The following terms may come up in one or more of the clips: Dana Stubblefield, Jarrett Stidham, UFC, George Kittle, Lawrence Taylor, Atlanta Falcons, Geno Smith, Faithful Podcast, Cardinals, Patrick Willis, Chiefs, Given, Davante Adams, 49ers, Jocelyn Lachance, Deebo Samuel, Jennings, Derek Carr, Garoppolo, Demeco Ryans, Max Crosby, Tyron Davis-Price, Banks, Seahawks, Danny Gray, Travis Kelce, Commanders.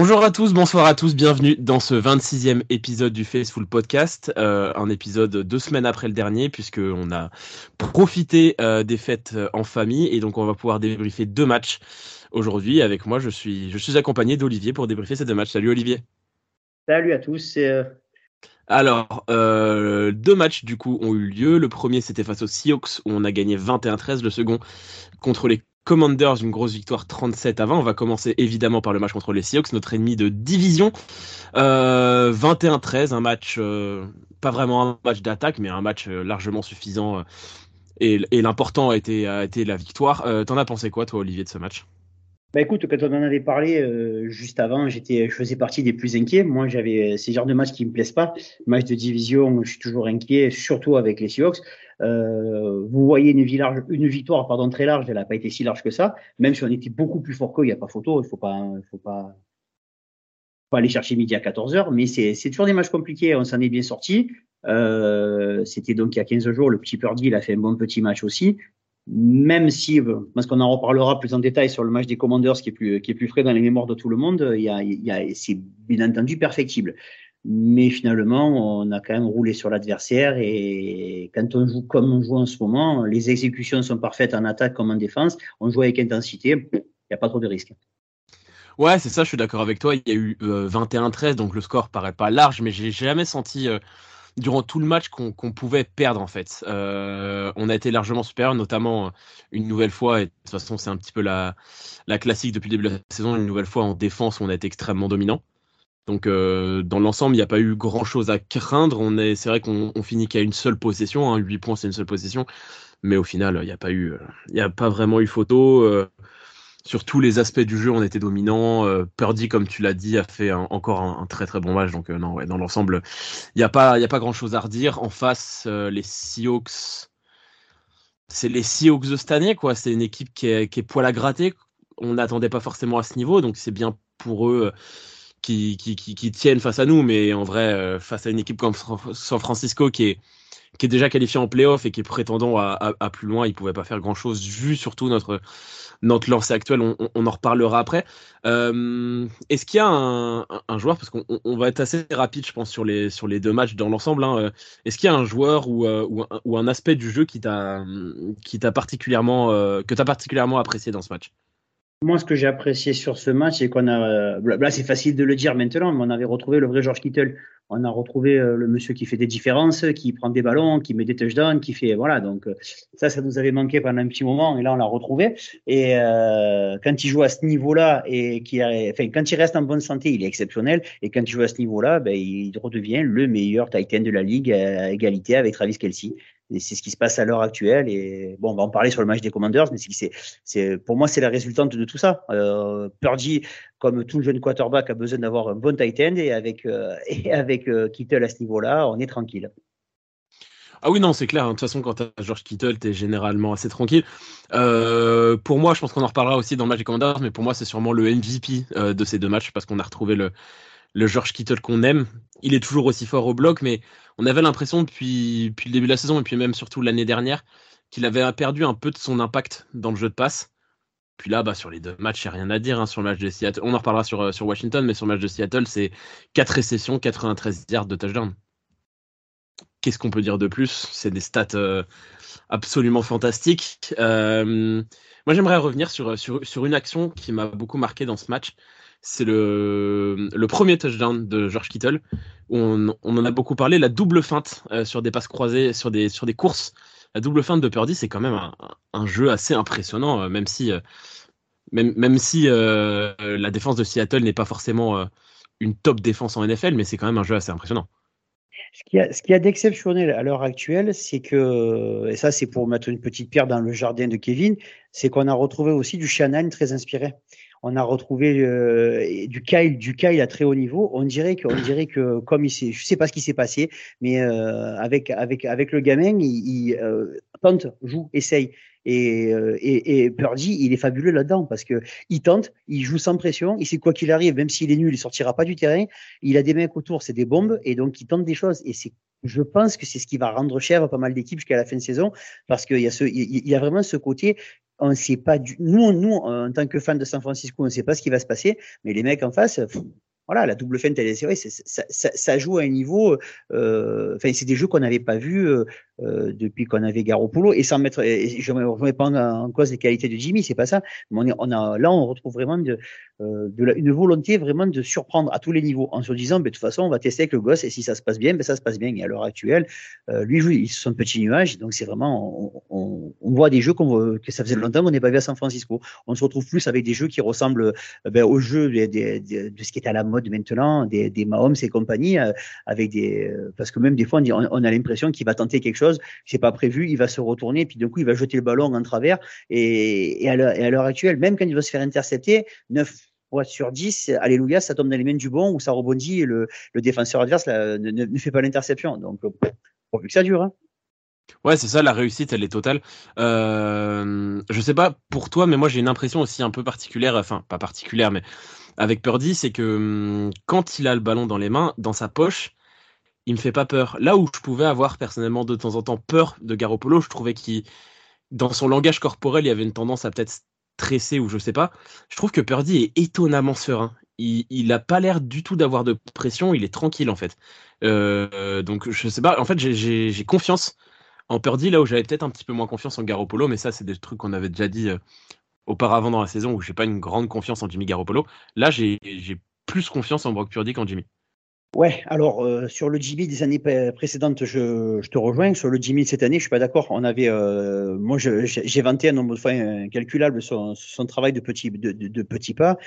Bonjour à tous, bonsoir à tous, bienvenue dans ce 26e épisode du Faithful Podcast, un épisode 2 semaines après le dernier puisqu'on a profité des fêtes en famille et donc on va pouvoir débriefer 2 matchs aujourd'hui. Avec moi, je suis accompagné d'Olivier pour débriefer ces 2 matchs. Salut Olivier. Salut à tous. Alors, 2 matchs du coup ont eu lieu. Le premier c'était face aux Seahawks où on a gagné 21-13, le second contre les Commanders, une grosse victoire 37-20. On va commencer évidemment par le match contre les Seahawks, notre ennemi de division. 21-13, un match, pas vraiment un match d'attaque, mais un match largement suffisant. Et l'important a été la victoire. T'en as pensé quoi, toi, Olivier, de ce match ? Bah écoute, quand on en avait parlé juste avant, je faisais partie des plus inquiets. Moi, j'avais ces genres de matchs qui me plaisent pas. Match de division, je suis toujours inquiet, surtout avec les Seahawks. Vous voyez une victoire très large. Elle n'a pas été si large que ça. Même si on était beaucoup plus fort qu'eux, il n'y a pas photo. Il faut pas aller chercher midi à 14h. Mais c'est toujours des matchs compliqués. On s'en est bien sortis. C'était donc il y a 15 jours. Le petit Purdy, il a fait un bon petit match aussi. Même si, parce qu'on en reparlera plus en détail sur le match des Commanders qui est plus frais dans les mémoires de tout le monde, c'est bien entendu perfectible. Mais finalement, on a quand même roulé sur l'adversaire et quand on joue comme on joue en ce moment, les exécutions sont parfaites en attaque comme en défense. On joue avec intensité, il n'y a pas trop de risques. Ouais, c'est ça, je suis d'accord avec toi. Il y a eu 21-13, donc le score paraît pas large, mais j'ai jamais senti... durant tout le match qu'on pouvait perdre en fait. On a été largement supérieur, notamment une nouvelle fois, et de toute façon c'est un petit peu la classique depuis le début de la saison, une nouvelle fois en défense on a été extrêmement dominant. Donc dans l'ensemble il n'y a pas eu grand chose à craindre, c'est vrai qu'on finit qu'à une seule possession, 8 points c'est une seule possession, mais au final il n'y a pas vraiment eu photo. Sur tous les aspects du jeu, on était dominant. Purdy, comme tu l'as dit, a fait encore un très très bon match. Donc non, ouais, dans l'ensemble, il y a pas grand chose à redire. En face, les Seahawks, c'est les Seahawks de cette année, quoi. C'est une équipe qui est poil à gratter. On n'attendait pas forcément à ce niveau, donc c'est bien pour eux qui tiennent face à nous. Mais en vrai, face à une équipe comme San Francisco qui est déjà qualifié en play-off et qui est prétendant à plus loin, il ne pouvait pas faire grand-chose, vu surtout notre lancée actuelle, on en reparlera après. Est-ce qu'il y a un joueur, parce qu'on va être assez rapide, je pense, sur les 2 matchs dans l'ensemble, est-ce qu'il y a un joueur ou un aspect du jeu que tu as particulièrement apprécié dans ce match ? Moi, ce que j'ai apprécié sur ce match, c'est qu'on a... Là, c'est facile de le dire maintenant, mais on avait retrouvé le vrai George Kittle. On a retrouvé le monsieur qui fait des différences, qui prend des ballons, qui met des touchdowns, qui fait... Voilà, donc ça nous avait manqué pendant un petit moment, et là, on l'a retrouvé. Et quand il joue à ce niveau-là, quand il reste en bonne santé, il est exceptionnel. Et quand il joue à ce niveau-là, il redevient le meilleur tight end de la Ligue à égalité avec Travis Kelce. Et c'est ce qui se passe à l'heure actuelle. Et bon, on va en parler sur le match des Commanders, mais pour moi, c'est la résultante de tout ça. Purdy, comme tout jeune quarterback, a besoin d'avoir un bon tight end. Et avec Kittle à ce niveau-là, on est tranquille. Ah oui, non, c'est clair. De toute façon, quand tu as George Kittle, tu es généralement assez tranquille. Pour moi, je pense qu'on en reparlera aussi dans le match des Commanders, mais pour moi, c'est sûrement le MVP de ces 2 matchs parce qu'on a retrouvé le George Kittle qu'on aime. Il est toujours aussi fort au bloc, mais on avait l'impression depuis le début de la saison, et puis même surtout l'année dernière, qu'il avait perdu un peu de son impact dans le jeu de passe. Puis là, sur les 2 matchs, il n'y a rien à dire. Sur le match de Seattle, on en reparlera sur Washington, mais sur le match de Seattle, c'est 4 réceptions, 93 yards de touchdown. Qu'est-ce qu'on peut dire de plus ? C'est des stats absolument fantastiques. Moi, j'aimerais revenir sur une action qui m'a beaucoup marqué dans ce match. C'est le premier touchdown de George Kittle. On en a beaucoup parlé. La double feinte sur des passes croisées, sur des courses. La double feinte de Purdy, c'est quand même un jeu assez impressionnant, même si la défense de Seattle n'est pas forcément une top défense en NFL, mais c'est quand même un jeu assez impressionnant. Ce qu'il y a d'exceptionnel à l'heure actuelle, c'est que, et ça c'est pour mettre une petite pierre dans le jardin de Kevin, c'est qu'on a retrouvé aussi du Shanahan très inspiré. On a retrouvé du Kyle à très haut niveau. On dirait que comme je sais pas ce qui s'est passé, mais avec le gamin, il tente, joue, essaye. Et Purdy, il est fabuleux là-dedans parce que il tente, il joue sans pression, il sait quoi qu'il arrive, même s'il est nul, il sortira pas du terrain. Il a des mecs autour, c'est des bombes, et donc il tente des choses. Et je pense que c'est ce qui va rendre chèvre pas mal d'équipes jusqu'à la fin de saison parce qu'il y a vraiment ce côté on sait pas du... Nous, en tant que fans de San Francisco, on ne sait pas ce qui va se passer, mais les mecs en face, voilà, la double feinte, elle est serrée, ça joue à un niveau, c'est des jeux qu'on n'avait pas vus depuis qu'on avait Garoppolo, et sans mettre, je ne remets pas en cause les qualités de Jimmy, c'est pas ça, mais on retrouve vraiment une volonté vraiment de surprendre à tous les niveaux, en se disant, de toute façon, on va tester avec le gosse, et si ça se passe bien, ça se passe bien, et à l'heure actuelle, lui joue son petit nuage, donc c'est vraiment, on voit des jeux que ça faisait longtemps qu'on n'est pas vu à San Francisco, on se retrouve plus avec des jeux qui ressemblent aux jeux de ce qui est à la mode maintenant, des Mahomes et compagnie, avec parce que même des fois on a l'impression qu'il va tenter quelque chose, c'est pas prévu, il va se retourner, puis d'un coup il va jeter le ballon en travers, et à l'heure actuelle, même quand il va se faire intercepter, 9 fois sur 10, alléluia, ça tombe dans les mains du bon ou ça rebondit, et le défenseur adverse là, ne fait pas l'interception, donc pourvu que ça dure, hein. Ouais, c'est ça, la réussite, elle est totale. Je sais pas pour toi, mais moi j'ai une impression aussi un peu particulière, enfin pas particulière, mais avec Purdy, c'est que quand il a le ballon dans les mains, dans sa poche, il me fait pas peur. Là où je pouvais avoir personnellement de temps en temps peur de Garoppolo, je trouvais qu'il, dans son langage corporel, il y avait une tendance à peut-être stresser ou je sais pas. Je trouve que Purdy est étonnamment serein. Il a pas l'air du tout d'avoir de pression, il est tranquille en fait. Donc je sais pas, en fait j'ai confiance en Purdy, là où j'avais peut-être un petit peu moins confiance en Garoppolo, mais ça, c'est des trucs qu'on avait déjà dit auparavant dans la saison, où j'ai pas une grande confiance en Jimmy Garoppolo. Là, j'ai plus confiance en Brock Purdy qu'en Jimmy. Ouais, alors sur le Jimmy des années précédentes, je te rejoins. Sur le Jimmy de cette année, je suis pas d'accord. On avait, moi, j'ai vanté un nombre de fois incalculable son travail de petits pas,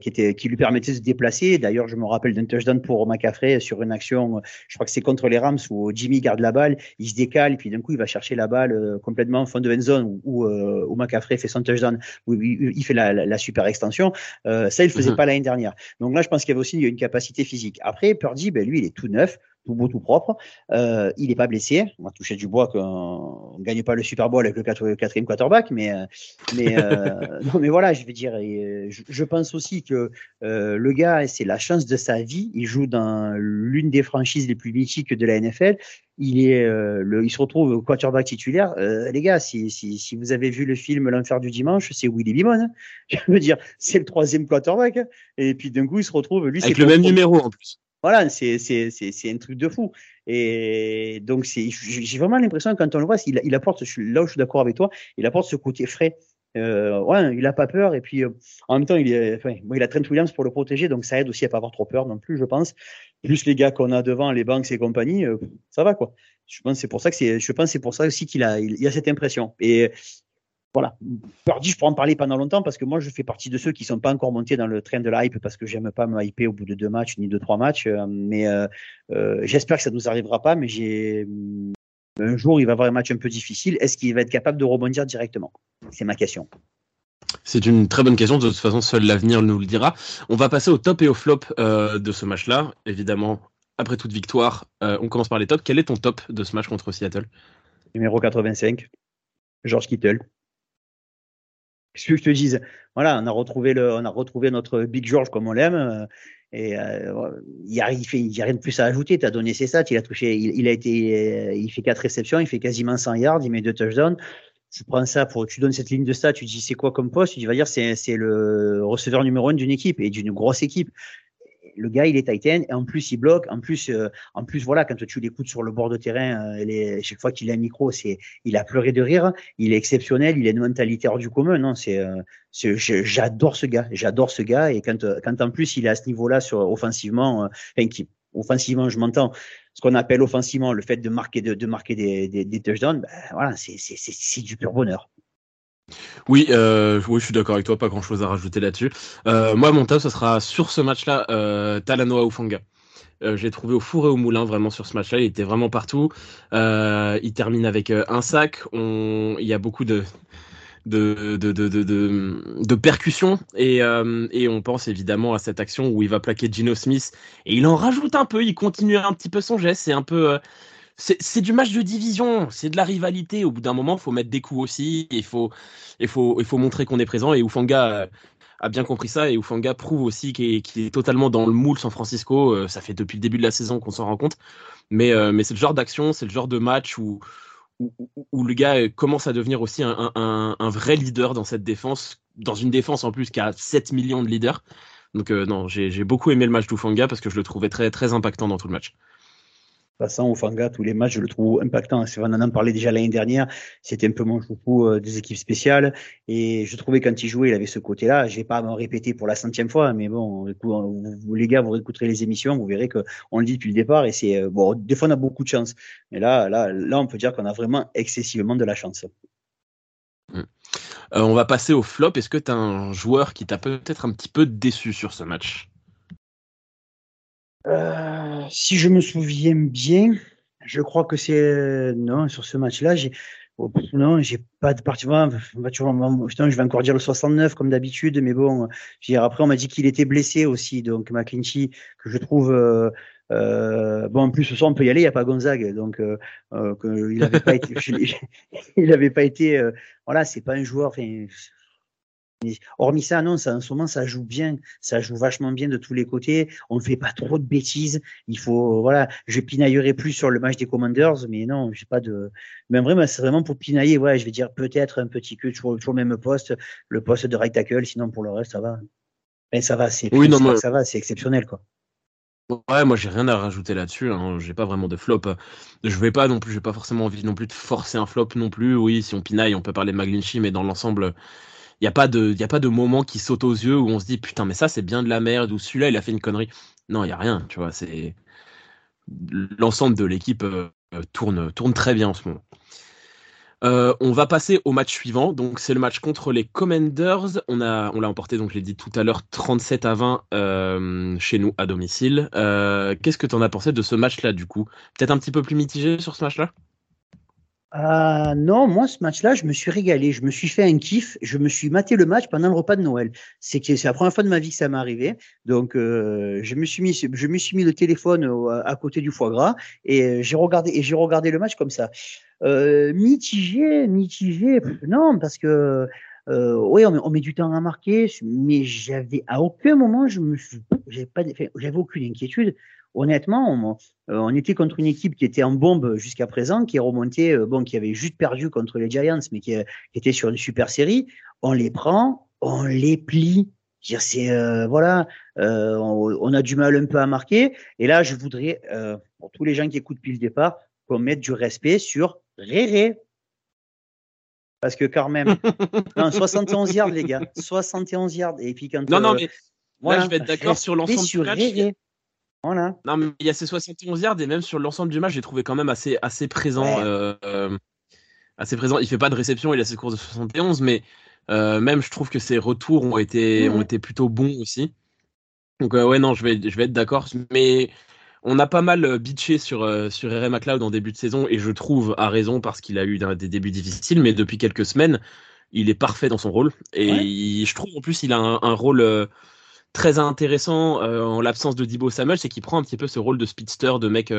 qui lui permettait de se déplacer. D'ailleurs, je me rappelle d'un touchdown pour McCaffrey sur une action, je crois que c'est contre les Rams, où Jimmy garde la balle, il se décale, et puis d'un coup, il va chercher la balle complètement au fond de end zone, où McCaffrey fait son touchdown, où il fait la super extension. Ça, il faisait pas l'année dernière. Donc là, je pense qu'il y avait aussi une capacité physique. Après, Purdy, lui, il est tout neuf, tout beau, tout propre. Il n'est pas blessé. On va toucher du bois qu'on ne gagne pas le Super Bowl avec le quatrième quarterback. Non, mais voilà, je veux dire, je pense aussi que le gars, c'est la chance de sa vie. Il joue dans l'une des franchises les plus mythiques de la NFL. Il se retrouve au quarterback titulaire. Les gars, si vous avez vu le film L'Enfer du Dimanche, c'est Willy Limon. Hein. Je veux dire, c'est le troisième quarterback. Hein. Et puis d'un coup, il se retrouve, lui, avec le même numéro en plus. Voilà, c'est un truc de fou. Et donc, j'ai vraiment l'impression que quand on le voit, il apporte, là où je suis d'accord avec toi, il apporte ce côté frais. Ouais, il n'a pas peur. Et puis, en même temps, il a Trent Williams pour le protéger, donc ça aide aussi à ne pas avoir trop peur non plus, je pense. Plus les gars qu'on a devant, les Banks et compagnie, ça va, quoi. Je pense que c'est pour ça aussi qu'il a cette impression. Et voilà. Purdy, je pourrais en parler pendant longtemps parce que moi, je fais partie de ceux qui ne sont pas encore montés dans le train de la hype parce que j'aime pas me hyper au bout de 2 matchs ni de 3 matchs. Mais j'espère que ça ne nous arrivera pas. Mais un jour, il va y avoir un match un peu difficile. Est-ce qu'il va être capable de rebondir directement ? C'est ma question. C'est une très bonne question. De toute façon, seul l'avenir nous le dira. On va passer au top et au flop de ce match-là. Évidemment, après toute victoire, on commence par les tops. Quel est ton top de ce match contre Seattle ? Numéro 85, George Kittle. Qu'est-ce que je te dise, voilà, on a retrouvé notre Big George comme on l'aime, et il y a rien de plus à ajouter. Tu as donné ses stats, il a touché, il fait 4 réceptions, il fait quasiment 100 yards, il met 2 touchdowns. Tu prends ça, tu donnes cette ligne de stats, tu dis c'est quoi comme poste, tu vas dire c'est le receveur numéro 1 d'une équipe et d'une grosse équipe. Le gars, il est tight end, et en plus, il bloque. En plus, voilà, quand tu l'écoutes sur le bord de terrain, chaque fois qu'il a un micro, il a pleuré de rire. Il est exceptionnel, il a une mentalité hors du commun. Non, j'adore ce gars. Et quand en plus, il est à ce niveau-là, offensivement, offensivement, je m'entends, ce qu'on appelle offensivement, le fait de marquer, marquer des touchdowns, voilà, c'est du pur bonheur. Oui, je suis d'accord avec toi, pas grand chose à rajouter là-dessus. Moi, mon top, ce sera sur ce match-là, Talanoa Hufanga. J'ai trouvé au four et au moulin vraiment sur ce match-là, il était vraiment partout. Il termine avec un sac. Il y a beaucoup de percussions et on pense évidemment à cette action où il va plaquer Geno Smith et il en rajoute un peu. Il continue un petit peu son geste, c'est un peu. C'est du match de division, c'est de la rivalité. Au bout d'un moment, il faut mettre des coups aussi. Il faut montrer qu'on est présent. Et Hufanga a bien compris ça. Et Hufanga prouve aussi qu'il est totalement dans le moule San Francisco. Ça fait depuis le début de la saison qu'on s'en rend compte. Mais c'est le genre d'action, c'est le genre de match où où le gars commence à devenir aussi un vrai leader dans cette défense, dans une défense en plus qui a 7 millions de leaders. Donc non, j'ai beaucoup aimé le match d'Hufanga parce que je le trouvais très, très impactant dans tout le match. Passant Hufanga, tous les matchs, je le trouve impactant. On en parlait déjà l'année dernière. C'était un peu mon chouchou des équipes spéciales. Et je trouvais quand il jouait, il avait ce côté-là. Je vais pas à m'en répéter pour la 100e fois, mais bon, vous, les gars, vous réécouterez les émissions, vous verrez que on le dit depuis le départ. Et c'est, bon, des fois, on a beaucoup de chance. Mais là, on peut dire qu'on a vraiment excessivement de la chance. On va passer au flop. Est-ce que t'as un joueur qui t'a peut-être un petit peu déçu sur ce match? Si je me souviens bien, je crois que c'est non sur ce match-là. J'ai pas de partie. Je vais encore dire le 69 comme d'habitude, mais bon. Après, on m'a dit qu'il était blessé aussi, donc McGlinchey, que je trouve. Bon, en plus ce soir on peut y aller, il n'y a pas Gonzague, donc il n'avait pas été. Il n'avait pas été. Voilà, c'est pas un joueur. Hormis ça, non, ça, en ce moment, ça joue bien, ça joue vachement bien de tous les côtés. On ne fait pas trop de bêtises. Il faut, voilà, je pinaillerai plus sur le match des Commanders, mais non, j'ai pas de. Mais vraiment, c'est vraiment pour pinailler. Ouais, je vais dire peut-être un petit que toujours le même poste, le poste de right tackle. Sinon, pour le reste, ça va. Mais ça va, c'est. Oui, non, moi... ça va, c'est exceptionnel, quoi. Ouais, moi j'ai rien à rajouter là-dessus, hein. J'ai pas vraiment de flop. J'ai pas forcément envie non plus de forcer un flop non plus. Oui, si on pinaille, on peut parler de McGlinchey, mais dans l'ensemble. Il n'y a pas de moment qui saute aux yeux où on se dit putain, mais ça c'est bien de la merde, ou celui-là il a fait une connerie. Non, il n'y a rien, tu vois. C'est... L'ensemble de l'équipe tourne très bien en ce moment. On va passer au match suivant. Donc, c'est le match contre les Commanders. On l'a emporté, donc je l'ai dit tout à l'heure, 37-20 chez nous à domicile. Qu'est-ce que tu en as pensé de ce match-là du coup ? Peut-être un petit peu plus mitigé sur ce match-là ? Non, moi, ce match-là, je me suis régalé. Je me suis fait un kiff. Je me suis maté le match pendant le repas de Noël. C'est la première fois de ma vie que ça m'est arrivé. Donc, je me suis mis le téléphone à côté du foie gras et j'ai regardé le match comme ça. Mitigé. Non, parce que, oui, on met du temps à marquer, mais j'avais aucune inquiétude. Honnêtement, on était contre une équipe qui était en bombe jusqu'à présent, qui est remontée, qui avait juste perdu contre les Giants, mais qui était sur une super série. On les prend, on les plie. On a du mal un peu à marquer. Et là, je voudrais, pour tous les gens qui écoutent depuis le départ, qu'on mette du respect sur Réré. Parce que quand même, 71 yards, les gars, 71 yards. Et puis quand là, je vais être d'accord sur l'ensemble du match. Réré. Voilà. Non, mais il y a ces 71 yards et même sur l'ensemble du match, j'ai trouvé quand même assez présent. Ouais. Assez présent. Il fait pas de réception, il a ses courses de 71, mais même je trouve que ses retours ont été plutôt bons aussi. Donc je vais être d'accord. Mais on a pas mal bitché sur Ray McCloud en début de saison et je trouve à raison parce qu'il a eu des débuts difficiles, mais depuis quelques semaines, il est parfait dans son rôle et je trouve en plus il a un rôle. Très intéressant en l'absence de Deebo Samuel, c'est qu'il prend un petit peu ce rôle de speedster, de mec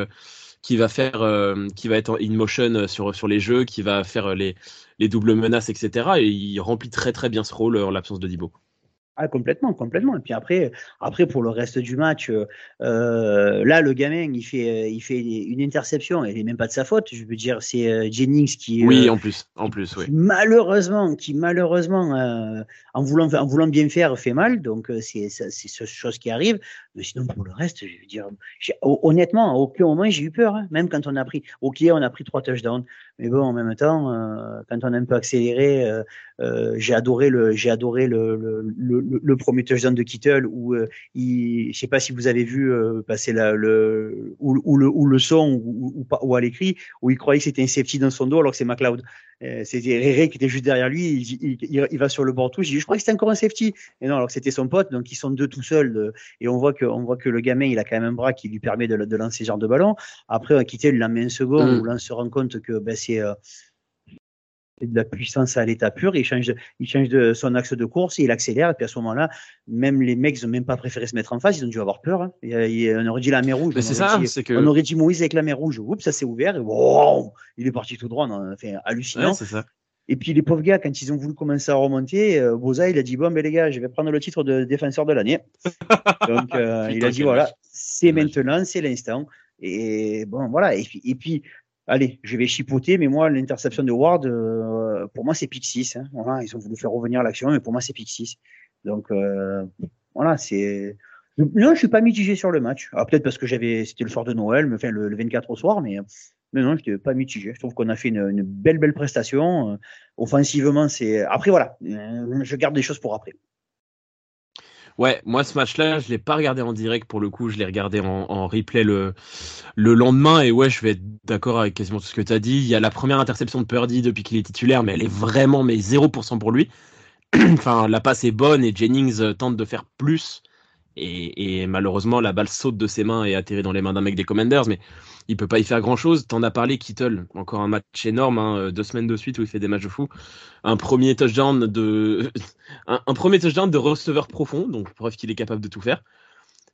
qui va être in motion sur les jeux, qui va faire les doubles menaces, etc. Et il remplit très très bien ce rôle en l'absence de Deebo. Ah, complètement. Et puis après pour le reste du match, là le gamin il fait une interception. Elle est même pas de sa faute. Je veux dire, c'est Jennings qui. Oui, en plus, oui. Qui malheureusement, en voulant bien faire, fait mal. Donc c'est cette chose qui arrive. Mais sinon pour le reste, je veux dire, honnêtement, à aucun moment j'ai eu peur. Hein. Même quand on a pris, on a pris 3 touchdowns. Mais bon, en même temps, quand on a un peu accéléré, j'ai adoré le premier touchdown de Kittle où je sais pas si vous avez vu passer le son ou à l'écrit où il croyait que c'était un safety dans son dos alors que c'est McCloud. C'était Réré qui était juste derrière lui, il va sur le bord touche, je crois que c'était encore un safety. Et non, alors que c'était son pote, donc ils sont deux tout seuls et on voit que le gamin, il a quand même un bras qui lui permet de lancer ce genre de ballon. Après Kittle l'amène un second où l'on se rend compte que c'est de la puissance à l'état pur. Il change de son axe de course et il accélère. Et puis à ce moment-là, même les mecs n'ont même pas préféré se mettre en face. Ils ont dû avoir peur. Hein. On aurait dit la mer rouge. On aurait dit Moïse avec la mer rouge. Oups, ça s'est ouvert. Et wow, il est parti tout droit. Hallucinant. Ouais, c'est ça. Et puis les pauvres gars, quand ils ont voulu commencer à remonter, Bosa, il a dit bon, mais les gars, je vais prendre le titre de défenseur de l'année. Donc il a dit voilà, c'est maintenant, c'est l'instant. Et bon, voilà. Et puis allez, je vais chipoter, mais moi, l'interception de Ward, pour moi, c'est pick 6. Hein, voilà, ils ont voulu faire revenir l'action, mais pour moi, c'est pick 6. Donc, voilà, c'est... Non, je suis pas mitigé sur le match. Ah, peut-être parce que c'était le soir de Noël, mais enfin le 24 au soir, mais non, je n'étais pas mitigé. Je trouve qu'on a fait une belle prestation. Offensivement, c'est... Après, voilà, je garde des choses pour après. Ouais, moi, ce match-là, je l'ai pas regardé en direct pour le coup. Je l'ai regardé en replay le lendemain. Et ouais, je vais être d'accord avec quasiment tout ce que tu as dit. Il y a la première interception de Purdy depuis qu'il est titulaire, mais elle est vraiment 0% pour lui. Enfin, la passe est bonne et Jennings tente de faire plus. Et malheureusement, la balle saute de ses mains et atterrit dans les mains d'un mec des Commanders, mais il peut pas y faire grand-chose. T'en as parlé, Kittle, encore un match énorme, hein, 2 semaines de suite où il fait des matchs de fou. Un premier touchdown de receveur profond, donc preuve qu'il est capable de tout faire.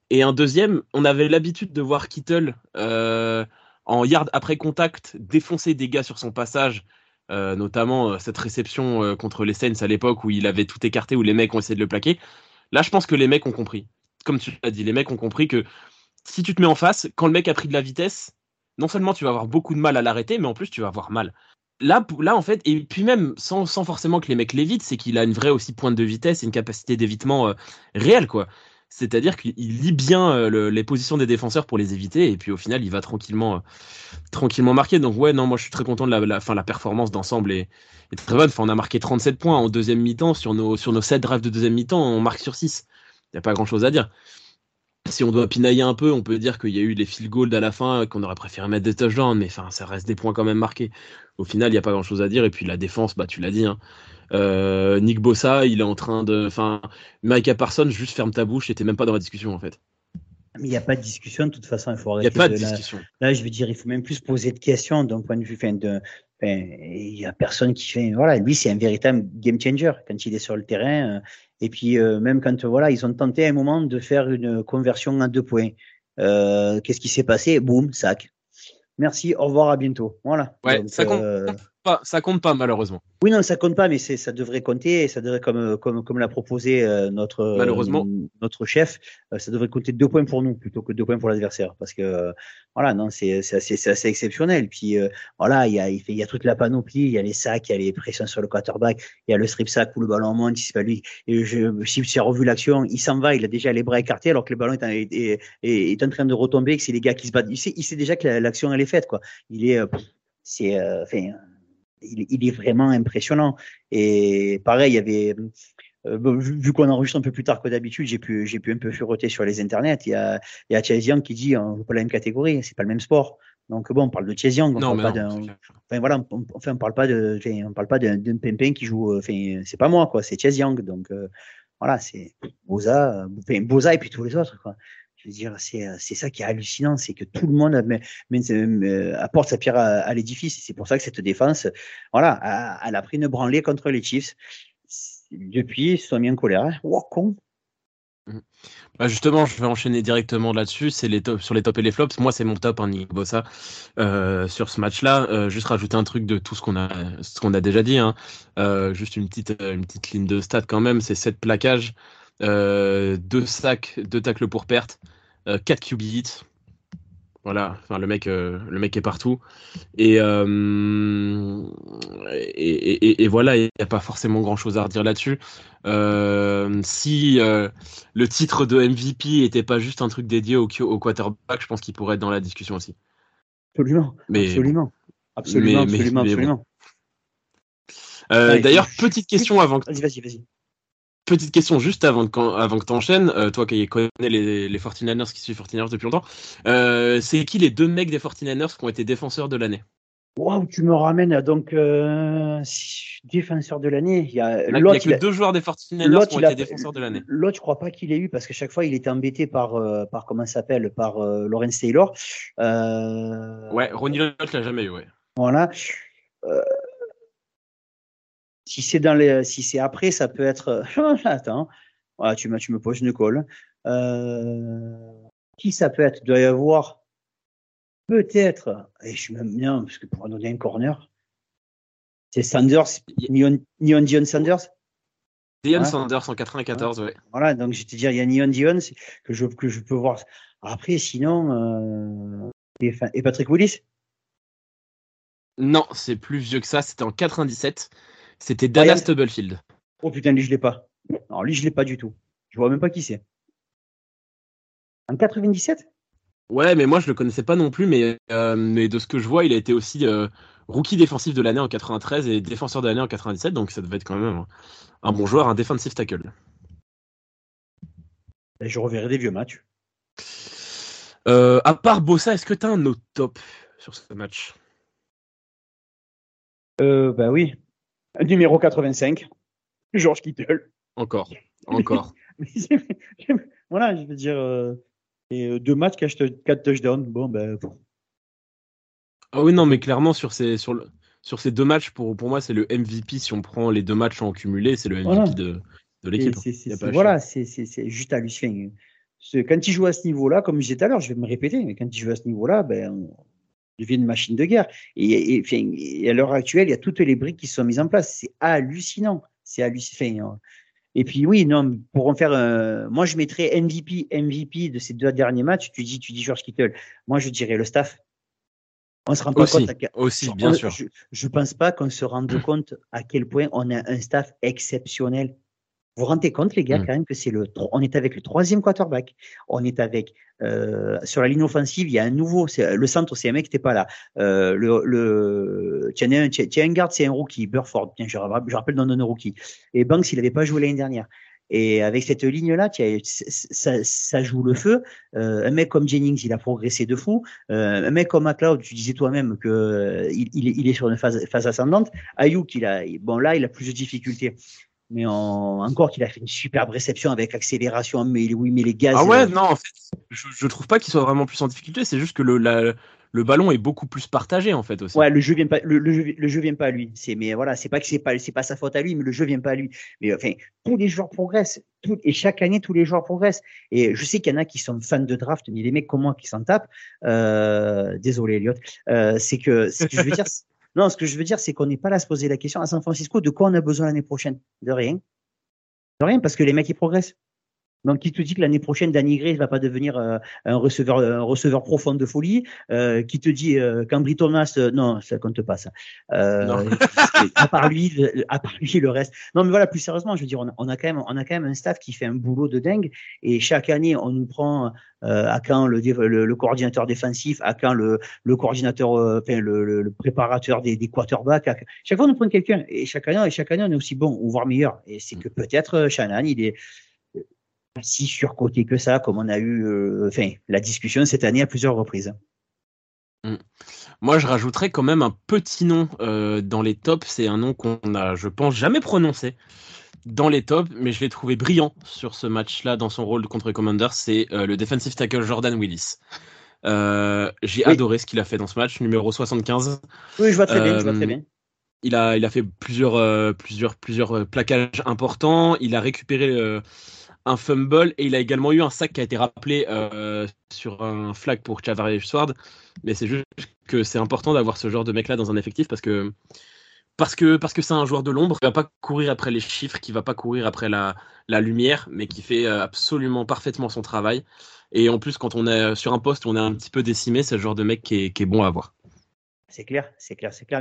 Et un deuxième, on avait l'habitude de voir Kittle en yard après contact défoncer des gars sur son passage, notamment cette réception contre les Saints à l'époque où il avait tout écarté, où les mecs ont essayé de le plaquer. Là, je pense que les mecs ont compris. Comme tu l'as dit, les mecs ont compris que si tu te mets en face, quand le mec a pris de la vitesse, non seulement tu vas avoir beaucoup de mal à l'arrêter, mais en plus tu vas avoir mal. Là en fait, et puis même sans forcément que les mecs l'évitent, c'est qu'il a une vraie aussi pointe de vitesse et une capacité d'évitement réelle, quoi. C'est-à-dire qu'il lit bien les positions des défenseurs pour les éviter, et puis au final, il va tranquillement marquer. Donc ouais, non, moi je suis très content de la performance d'ensemble est très bonne. Enfin, on a marqué 37 points en deuxième mi-temps, sur nos 7 drives de deuxième mi-temps, on marque sur 6. Il n'y a pas grand-chose à dire. Si on doit pinailler un peu, on peut dire qu'il y a eu les field goals à la fin, qu'on aurait préféré mettre des touchdowns, mais enfin, ça reste des points quand même marqués. Au final, il n'y a pas grand-chose à dire. Et puis la défense, bah, tu l'as dit. Hein. Nick Bosa, il est en train de... Enfin, Micah Parsons, juste ferme ta bouche, t'es même pas dans la discussion, en fait. Mais il n'y a pas de discussion, de toute façon. Il faut arrêter. Il n'y a pas de discussion. Là, je veux dire, il faut même plus poser de questions d'un point de vue... il n'y a personne qui fait... Voilà, lui, c'est un véritable game changer quand il est sur le terrain... Et puis, même quand voilà, ils ont tenté à un moment de faire une conversion à 2 points. Qu'est-ce qui s'est passé ? Boum, sac. Merci, au revoir, à bientôt. Voilà. Ouais, donc, ça compte pas, malheureusement. Oui, non, ça compte pas, mais ça devrait compter. Ça devrait, comme l'a proposé notre chef, ça devrait compter 2 points pour nous plutôt que 2 points pour l'adversaire. Parce que, voilà, non, c'est assez exceptionnel. Puis, voilà, il y a toute la panoplie. Il y a les sacs, il y a les pressions sur le quarterback, il y a le strip sack où le ballon monte. C'est pas lui. Et si j'ai revu l'action, il s'en va. Il a déjà les bras écartés alors que le ballon est en train de retomber, que c'est les gars qui se battent. Il sait déjà que l'action, elle est faite, quoi. Il est vraiment impressionnant. Et pareil, il y avait, vu qu'on enregistre un peu plus tard que d'habitude, j'ai pu un peu fureter sur les internets. Il y a Chase Young qui dit, on ne joue pas la même catégorie, c'est pas le même sport. Donc bon, on parle de Chase Young, on parle pas d'un pimpin qui joue. Enfin, c'est pas moi, quoi, c'est Chase Young. Donc voilà, c'est Bosa et puis tous les autres, quoi. Je veux dire, c'est ça qui est hallucinant, c'est que tout le monde apporte sa pierre à l'édifice. C'est pour ça que cette défense, voilà, elle a pris une branlée contre les Chiefs. Depuis, ils se sont mis en colère. Hein. Wow, con. Bah justement, je vais enchaîner directement là-dessus. C'est sur les tops et les flops. Moi, c'est mon top, hein, Nick Bosa, sur ce match-là. Juste rajouter un truc de tout ce qu'on a déjà dit. Hein. Juste une petite ligne de stats quand même. C'est 7 plaquages, 2 sacs, 2 tacles pour perte. 4 QB hits, voilà. Enfin, le mec est partout. Et voilà, il n'y a pas forcément grand-chose à redire là-dessus. Si le titre de MVP n'était pas juste un truc dédié au quarterback, je pense qu'il pourrait être dans la discussion aussi. Absolument. Allez, d'ailleurs, petite question avant. Vas-y. Petite question juste avant que tu enchaînes, toi qui connais les 49ers, qui suivent 49ers depuis longtemps, c'est qui les 2 mecs des 49ers qui ont été défenseurs de l'année ? Waouh, tu me ramènes donc défenseur de l'année. Il y a que 2 joueurs des 49ers qui ont été défenseurs de l'année. L'autre, je crois pas qu'il ait eu parce que chaque fois il était embêté par Lawrence Taylor. Ouais, Ronnie Lott l'a jamais eu, ouais. Voilà. Si c'est après, ça peut être. Attends, voilà, tu me poses une colle. Qui ça peut être ? Il doit y avoir peut-être. Et je suis même bien parce que pour donner un corner, c'est Sanders, Dion Sanders. Dion Sanders en 94, ouais. Voilà, donc je te dis, il y a Dion que je peux voir. Après, sinon, et Patrick Willis. Non, c'est plus vieux que ça. C'était en 97. C'était Dana Stubblefield. Oh putain, lui, je l'ai pas. Non, lui, je l'ai pas du tout. Je vois même pas qui c'est. En 97 ? Ouais, mais moi, je le connaissais pas non plus. Mais de ce que je vois, il a été aussi rookie défensif de l'année en 93 et défenseur de l'année en 97. Donc, ça devait être quand même un bon joueur, un defensive tackle. Et je reverrai des vieux matchs. À part Bosa, est-ce que tu as un autre top sur ce match ? Bah oui. Numéro 85, George Kittle. Encore. Voilà, je veux dire, et 2 matchs, 4 touchdowns. Bon, ben. Bon. Ah oui, non, mais clairement, sur ces 2 matchs, pour moi, c'est le MVP. Si on prend les 2 matchs en cumulé, c'est le MVP voilà. de l'équipe. C'est juste hallucinant. Quand il joue à ce niveau-là, comme je disais tout à l'heure, je vais me répéter, mais quand il joue à ce niveau-là, ben, il devient une machine de guerre. Et à l'heure actuelle, il y a toutes les briques qui sont mises en place. C'est hallucinant. Et puis oui, non, pour en faire moi je mettrais MVP de ces 2 derniers matchs, tu dis George Kittle. Moi je dirais le staff. On se rend pas compte bien sûr. Je pense pas qu'on se rende compte à quel point on a un staff exceptionnel. Vous vous rendez compte, les gars, quand même, que on est avec le 3e quarterback. On est avec, sur la ligne offensive, il y a un nouveau, le centre, c'est un mec qui n'était pas là. Tiens, un garde, c'est un rookie, Burford. Tiens, je rappelle dans un rookie. Et Banks, il n'avait pas joué l'année dernière. Et avec cette ligne-là, ça joue le feu. Un mec comme Jennings, il a progressé de fou. Un mec comme McCloud, tu disais toi-même que il est sur une phase ascendante. Ayuk, il a plus de difficultés. Mais encore qu'il a fait une superbe réception avec l'accélération, mais les gaz. Ah ouais, non, en fait, je trouve pas qu'il soit vraiment plus en difficulté, c'est juste que le ballon est beaucoup plus partagé en fait aussi. Ouais, le jeu vient pas à lui. Mais voilà, c'est pas sa faute à lui, mais le jeu vient pas à lui. Mais enfin, tous les joueurs progressent, et chaque année tous les joueurs progressent. Et je sais qu'il y en a qui sont fans de draft, mais les mecs comme moi qui s'en tapent, désolé Elliot, c'est que je veux dire. Non, ce que je veux dire, c'est qu'on n'est pas là à se poser la question à San Francisco de quoi on a besoin l'année prochaine. De rien, parce que les mecs, ils progressent. Donc, qui te dit que l'année prochaine, Danny Gray ne va pas devenir un receveur profond de folie, qui te dit qu'Ambry Thomas, non, ça compte pas, ça. À part lui, le reste. Non, mais voilà, plus sérieusement, je veux dire, on a quand même un staff qui fait un boulot de dingue. Et chaque année, on nous prend à quand le coordinateur défensif, à quand le coordinateur, le préparateur des quarterbacks. Chaque fois, on nous prend quelqu'un. Et chaque année, on est aussi bon, ou voire meilleur. Et c'est que peut-être Shanahan, il est si surcoté que ça, comme on a eu la discussion cette année à plusieurs reprises. Moi, je rajouterais quand même un petit nom dans les tops. C'est un nom qu'on a, je pense, jamais prononcé dans les tops, mais je l'ai trouvé brillant sur ce match-là, dans son rôle contre les Commanders. C'est le defensive tackle Jordan Willis. J'ai adoré ce qu'il a fait dans ce match, numéro 75. Oui, je vois très bien. Il a fait plusieurs plaquages importants. Il a récupéré un fumble, et il a également eu un sac qui a été rappelé sur un flag pour Chavarier Sward. Mais c'est juste que c'est important d'avoir ce genre de mec là dans un effectif, parce que c'est un joueur de l'ombre qui va pas courir après les chiffres, qui va pas courir après la lumière, mais qui fait absolument parfaitement son travail. Et en plus, quand on est sur un poste où on est un petit peu décimé, c'est le genre de mec qui est bon à avoir. C'est clair.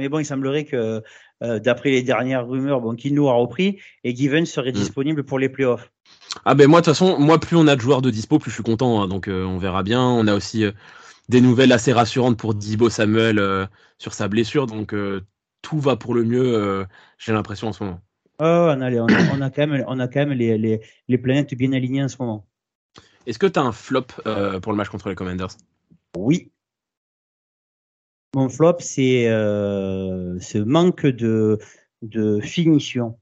Mais bon, il semblerait que d'après les dernières rumeurs, Kinlo a repris et Given serait disponible pour les playoffs. Ah ben moi, de toute façon, plus on a de joueurs de dispo, plus je suis content. Hein, donc on verra bien. On a aussi des nouvelles assez rassurantes pour Deebo Samuel sur sa blessure. Donc tout va pour le mieux. J'ai l'impression en ce moment. On a quand même les planètes bien alignées en ce moment. Est-ce que tu as un flop pour le match contre les Commanders ? Oui. Mon flop, c'est ce manque de finition.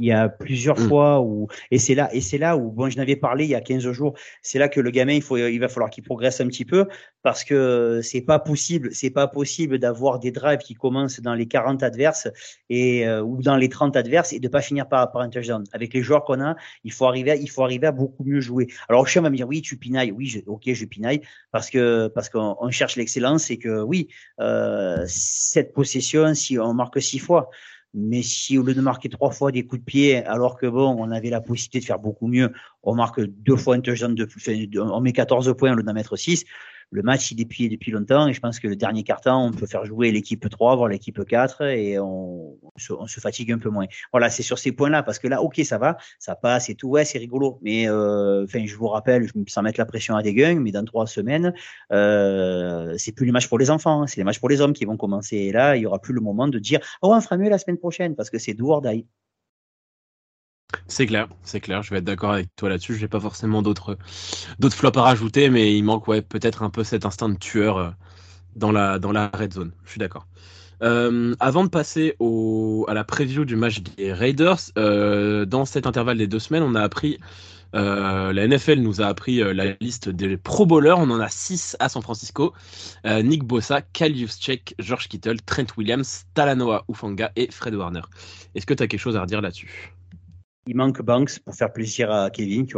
Il y a plusieurs fois où, et c'est là où, je n'avais parlé il y a 15 jours, c'est là que le gamin, il va falloir qu'il progresse un petit peu, parce que c'est pas possible d'avoir des drives qui commencent dans les 40 adverses ou dans les 30 adverses et de pas finir par un touchdown. Avec les joueurs qu'on a, il faut arriver à beaucoup mieux jouer. Alors, chacun va me dire, oui, tu pinailles. Oui, je pinaille parce qu'on cherche l'excellence et que oui, cette possession, si on marque 6 fois, mais si au lieu de marquer 3 fois des coups de pied, alors que on avait la possibilité de faire beaucoup mieux, on marque 2 fois un touchdown de plus, on met 14 points au lieu d'en mettre 6, le match, il est plié depuis longtemps. Et je pense que le dernier quart-temps, on peut faire jouer l'équipe 3, voire l'équipe 4, et on se fatigue un peu moins. Voilà, c'est sur ces points-là. Parce que là, OK, ça va, ça passe et tout. Ouais, c'est rigolo. Mais je vous rappelle, sans mettre la pression à des gueules, mais dans 3 semaines, c'est plus les matchs pour les enfants. Hein, c'est les matchs pour les hommes qui vont commencer. Et là, il n'y aura plus le moment de dire « Oh, on fera mieux la semaine prochaine » parce que c'est do or die. C'est clair, je vais être d'accord avec toi là-dessus. Je n'ai pas forcément d'autres flops à rajouter, mais il manque peut-être un peu cet instinct de tueur dans la red zone. Je suis d'accord. Avant de passer à la preview du match des Raiders, dans cet intervalle des 2 semaines, on a appris, la NFL nous a appris la liste des Pro Bowlers. On en a 6 à San Francisco. Nick Bosa, Kyle Shanahan, George Kittle, Trent Williams, Talanoa Hufanga et Fred Warner. Est-ce que tu as quelque chose à redire là-dessus ? Il manque Banks pour faire plaisir à Kevin qui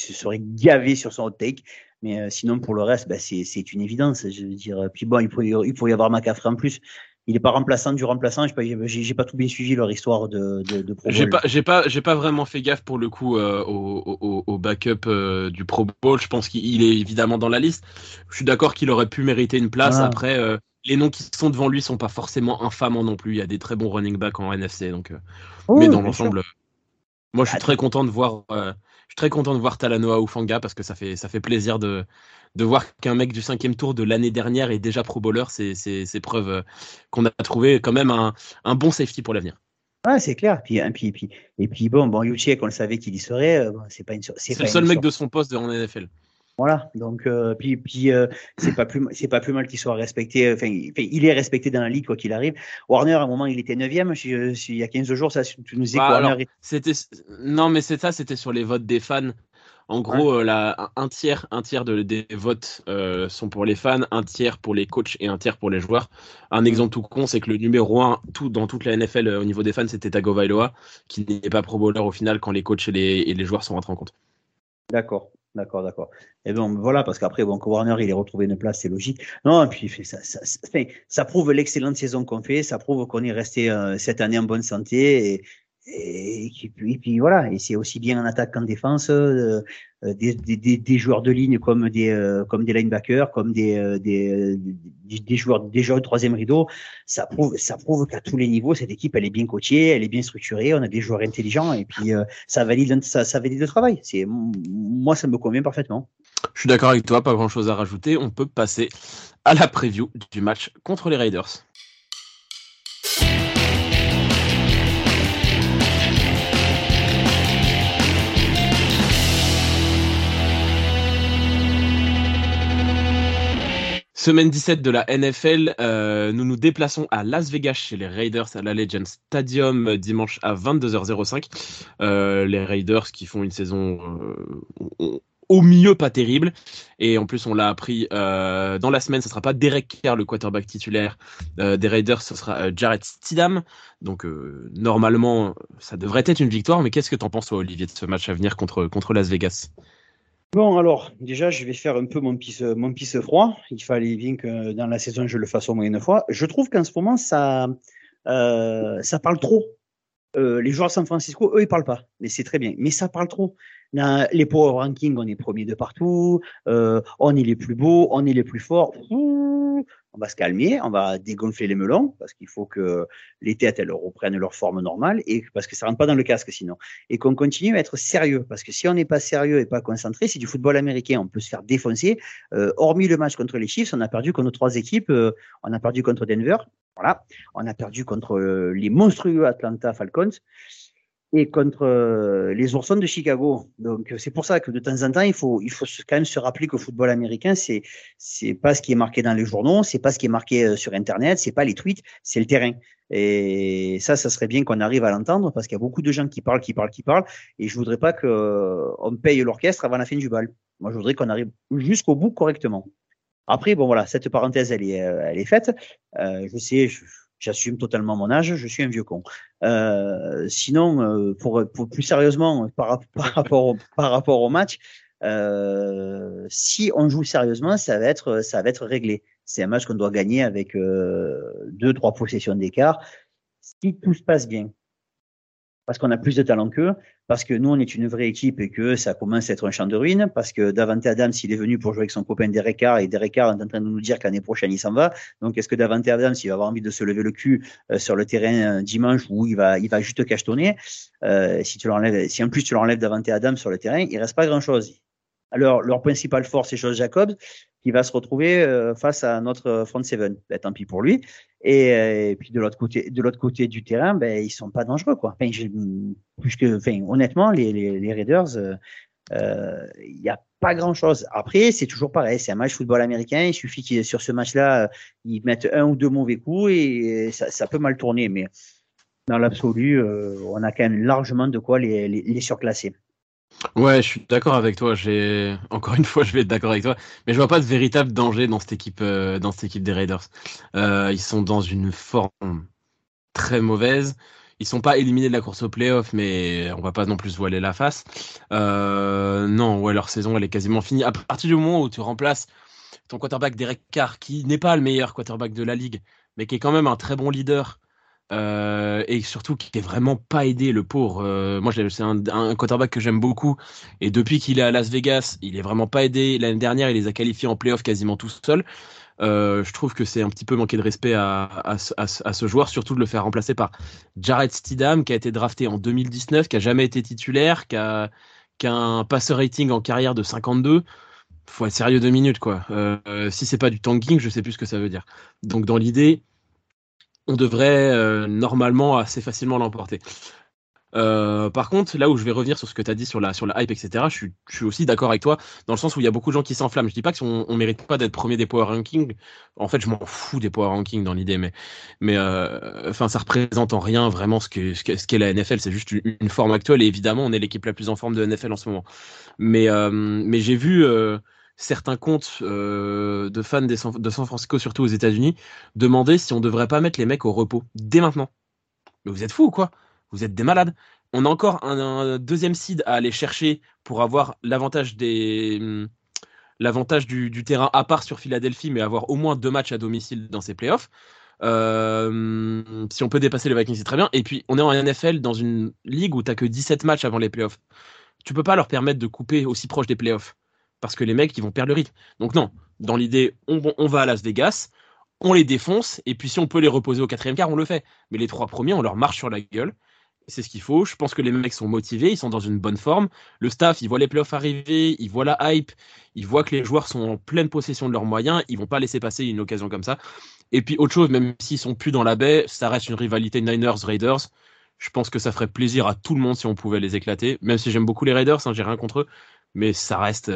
se serait gavé sur son hot take. Mais sinon, pour le reste, c'est une évidence. Je veux dire. Puis bon, il pourrait y avoir McCaffrey en plus. Il n'est pas remplaçant du remplaçant. J'ai pas tout bien suivi leur histoire de Pro Bowl. J'ai pas vraiment fait gaffe pour le coup au backup du Pro Bowl. Je pense qu'il est évidemment dans la liste. Je suis d'accord qu'il aurait pu mériter une place. Ah. Après, les noms qui sont devant lui sont pas forcément infâmes non plus. Il y a des très bons running backs en NFC. Donc, mais dans l'ensemble. Sûr. Moi, je suis très content de voir, Talanoa Hufanga parce que ça fait plaisir de voir qu'un mec du 5e tour de l'année dernière est déjà Pro Bowler. C'est preuve qu'on a trouvé quand même un bon safety pour l'avenir. Ouais, c'est clair. Puis bon, Juszczyk, on le savait qu'il y serait. C'est le seul mec de son poste en NFL. Voilà, donc puis c'est pas plus mal qu'il soit respecté. Enfin, il est respecté dans la ligue quoi qu'il arrive. Warner, à un moment, il était 9e. Il y a 15 jours, ça tu nous disais que Warner. C'était sur les votes des fans. En gros, un tiers des votes sont pour les fans, un tiers pour les coachs et un tiers pour les joueurs. Un exemple tout con, c'est que le numéro 1 dans toute la NFL au niveau des fans, c'était Tagovailoa, qui n'est pas Pro Bowler au final quand les coachs et les joueurs sont rentrés en compte. D'accord. Et bon, voilà, parce qu'après, bon, Warner, il est retrouvé une place, c'est logique. Non, et puis ça prouve l'excellente saison qu'on fait, ça prouve qu'on est resté cette année en bonne santé, et puis voilà, et c'est aussi bien en attaque qu'en défense, des joueurs de ligne comme des linebackers, comme des joueurs de troisième rideau. Ça prouve qu'à tous les niveaux, cette équipe, elle est bien coachée, elle est bien structurée, on a des joueurs intelligents, et puis ça valide le travail. Moi, ça me convient parfaitement. Je suis d'accord avec toi, pas grand chose à rajouter. On peut passer à la preview du match contre les Raiders. Semaine 17 de la NFL, nous nous déplaçons à Las Vegas chez les Raiders à l'Allegiant Stadium dimanche à 22h05. Les Raiders qui font une saison au mieux pas terrible. Et en plus, on l'a appris dans la semaine, ce ne sera pas Derek Carr, le quarterback titulaire des Raiders, ce sera Jarrett Stidham. Donc normalement, ça devrait être une victoire. Mais qu'est-ce que tu en penses, toi, Olivier, de ce match à venir contre Las Vegas ? Bon, alors, déjà, je vais faire un peu mon pisse froid. Il fallait bien que dans la saison, je le fasse au moins une fois. Je trouve qu'en ce moment, ça parle trop. Les joueurs de San Francisco, eux, ils parlent pas. Mais c'est très bien. Mais ça parle trop. Dans les power rankings, on est premier de partout. On est les plus beaux, on est les plus forts. On va se calmer, on va dégonfler les melons parce qu'il faut que les têtes, elles reprennent leur forme normale et parce que ça rentre pas dans le casque sinon. Et qu'on continue à être sérieux parce que si on n'est pas sérieux et pas concentré, c'est du football américain, on peut se faire défoncer. Hormis le match contre les Chiefs, on a perdu contre 3 équipes, on a perdu contre Denver, voilà, on a perdu contre les monstrueux Atlanta Falcons et contre les Oursons de Chicago. Donc c'est pour ça que de temps en temps il faut quand même se rappeler que le football américain c'est pas ce qui est marqué dans les journaux, c'est pas ce qui est marqué sur internet, c'est pas les tweets, c'est le terrain. Et ça serait bien qu'on arrive à l'entendre parce qu'il y a beaucoup de gens qui parlent et je voudrais pas que on paye l'orchestre avant la fin du bal. Moi je voudrais qu'on arrive jusqu'au bout correctement. Après bon voilà, cette parenthèse elle est faite. J'assume totalement mon âge, je suis un vieux con. Sinon, pour plus sérieusement, par rapport au match, si on joue sérieusement, ça va être réglé. C'est un match qu'on doit gagner avec 2-3 possessions d'écart, si tout se passe bien. parce qu'on a plus de talent qu'eux, parce que nous, on est une vraie équipe et que ça commence à être un champ de ruines, parce que Davante Adams, il est venu pour jouer avec son copain Derek Carr, et Derek Carr est en train de nous dire que l'année prochaine, il s'en va. Donc, est-ce que Davante Adams, il va avoir envie de se lever le cul sur le terrain dimanche où il va juste cachetonner? Si en plus tu l'enlèves Davante Adams sur le terrain, il reste pas grand-chose. Alors, leur principale force, c'est Josh Jacobs, qui va se retrouver face à notre front seven. Ben, tant pis pour lui. Et puis de l'autre côté du terrain, ben ils sont pas dangereux, quoi. Honnêtement, les Raiders, il y a pas grand chose. Après, c'est toujours pareil, c'est un match football américain. Il suffit qu'ils sur ce match-là, ils mettent un ou deux mauvais coups et ça peut mal tourner. Mais dans l'absolu, on a quand même largement de quoi les surclasser. Ouais, je suis d'accord avec toi. Encore une fois, je vais être d'accord avec toi, mais je vois pas de véritable danger dans cette équipe des Raiders. Ils sont dans une forme très mauvaise. Ils sont pas éliminés de la course au play-off, mais on va pas non plus se voiler la face. Non, ouais, leur saison elle est quasiment finie. À partir du moment où tu remplaces ton quarterback Derek Carr, qui n'est pas le meilleur quarterback de la ligue, mais qui est quand même un très bon leader. Et surtout qui est vraiment pas aidé, le pauvre. Moi, c'est un quarterback que j'aime beaucoup, et depuis qu'il est à Las Vegas, il est vraiment pas aidé. L'année dernière, il les a qualifiés en play-off quasiment tout seul. Je trouve que c'est un petit peu manquer de respect à ce joueur, surtout de le faire remplacer par Jarrett Stidham, qui a été drafté en 2019, qui a jamais été titulaire, qui a un passer rating en carrière de 52. Faut être sérieux 2 minutes, quoi. Si c'est pas du tanking, je sais plus ce que ça veut dire. Donc dans l'idée, on devrait normalement assez facilement l'emporter. Par contre, là où je vais revenir sur ce que tu as dit sur la hype, etc., je suis aussi d'accord avec toi, dans le sens où il y a beaucoup de gens qui s'enflamment. Je dis pas qu'on mérite pas d'être premier des power rankings. En fait, je m'en fous des power rankings dans l'idée, mais enfin, ça représente en rien vraiment ce qu'est la NFL. C'est juste une forme actuelle, et évidemment, on est l'équipe la plus en forme de NFL en ce moment. Mais j'ai vu certains comptes de fans de San Francisco, surtout aux États-Unis, demander si on devrait pas mettre les mecs au repos dès maintenant. Mais vous êtes fous ou quoi? Vous êtes des malades. On a encore un deuxième seed à aller chercher pour avoir l'avantage du terrain, à part sur Philadelphie, mais avoir au moins 2 matchs à domicile dans ces playoffs. Si on peut dépasser les Vikings, c'est très bien. Et puis on est en NFL, dans une ligue où t'as que 17 matchs avant les playoffs. Tu peux pas leur permettre de couper aussi proche des playoffs, parce que les mecs, ils vont perdre le rythme. Donc non, dans l'idée, on va à Las Vegas, on les défonce, et puis si on peut les reposer au 4e quart, on le fait. Mais les 3 premiers, on leur marche sur la gueule. C'est ce qu'il faut. Je pense que les mecs sont motivés, ils sont dans une bonne forme. Le staff, ils voient les playoffs arriver, ils voient la hype, ils voient que les joueurs sont en pleine possession de leurs moyens, ils vont pas laisser passer une occasion comme ça. Et puis autre chose, même s'ils sont plus dans la baie, ça reste une rivalité Niners-Raiders. Je pense que ça ferait plaisir à tout le monde si on pouvait les éclater, même si j'aime beaucoup les Raiders, j'ai rien contre eux, mais ça reste...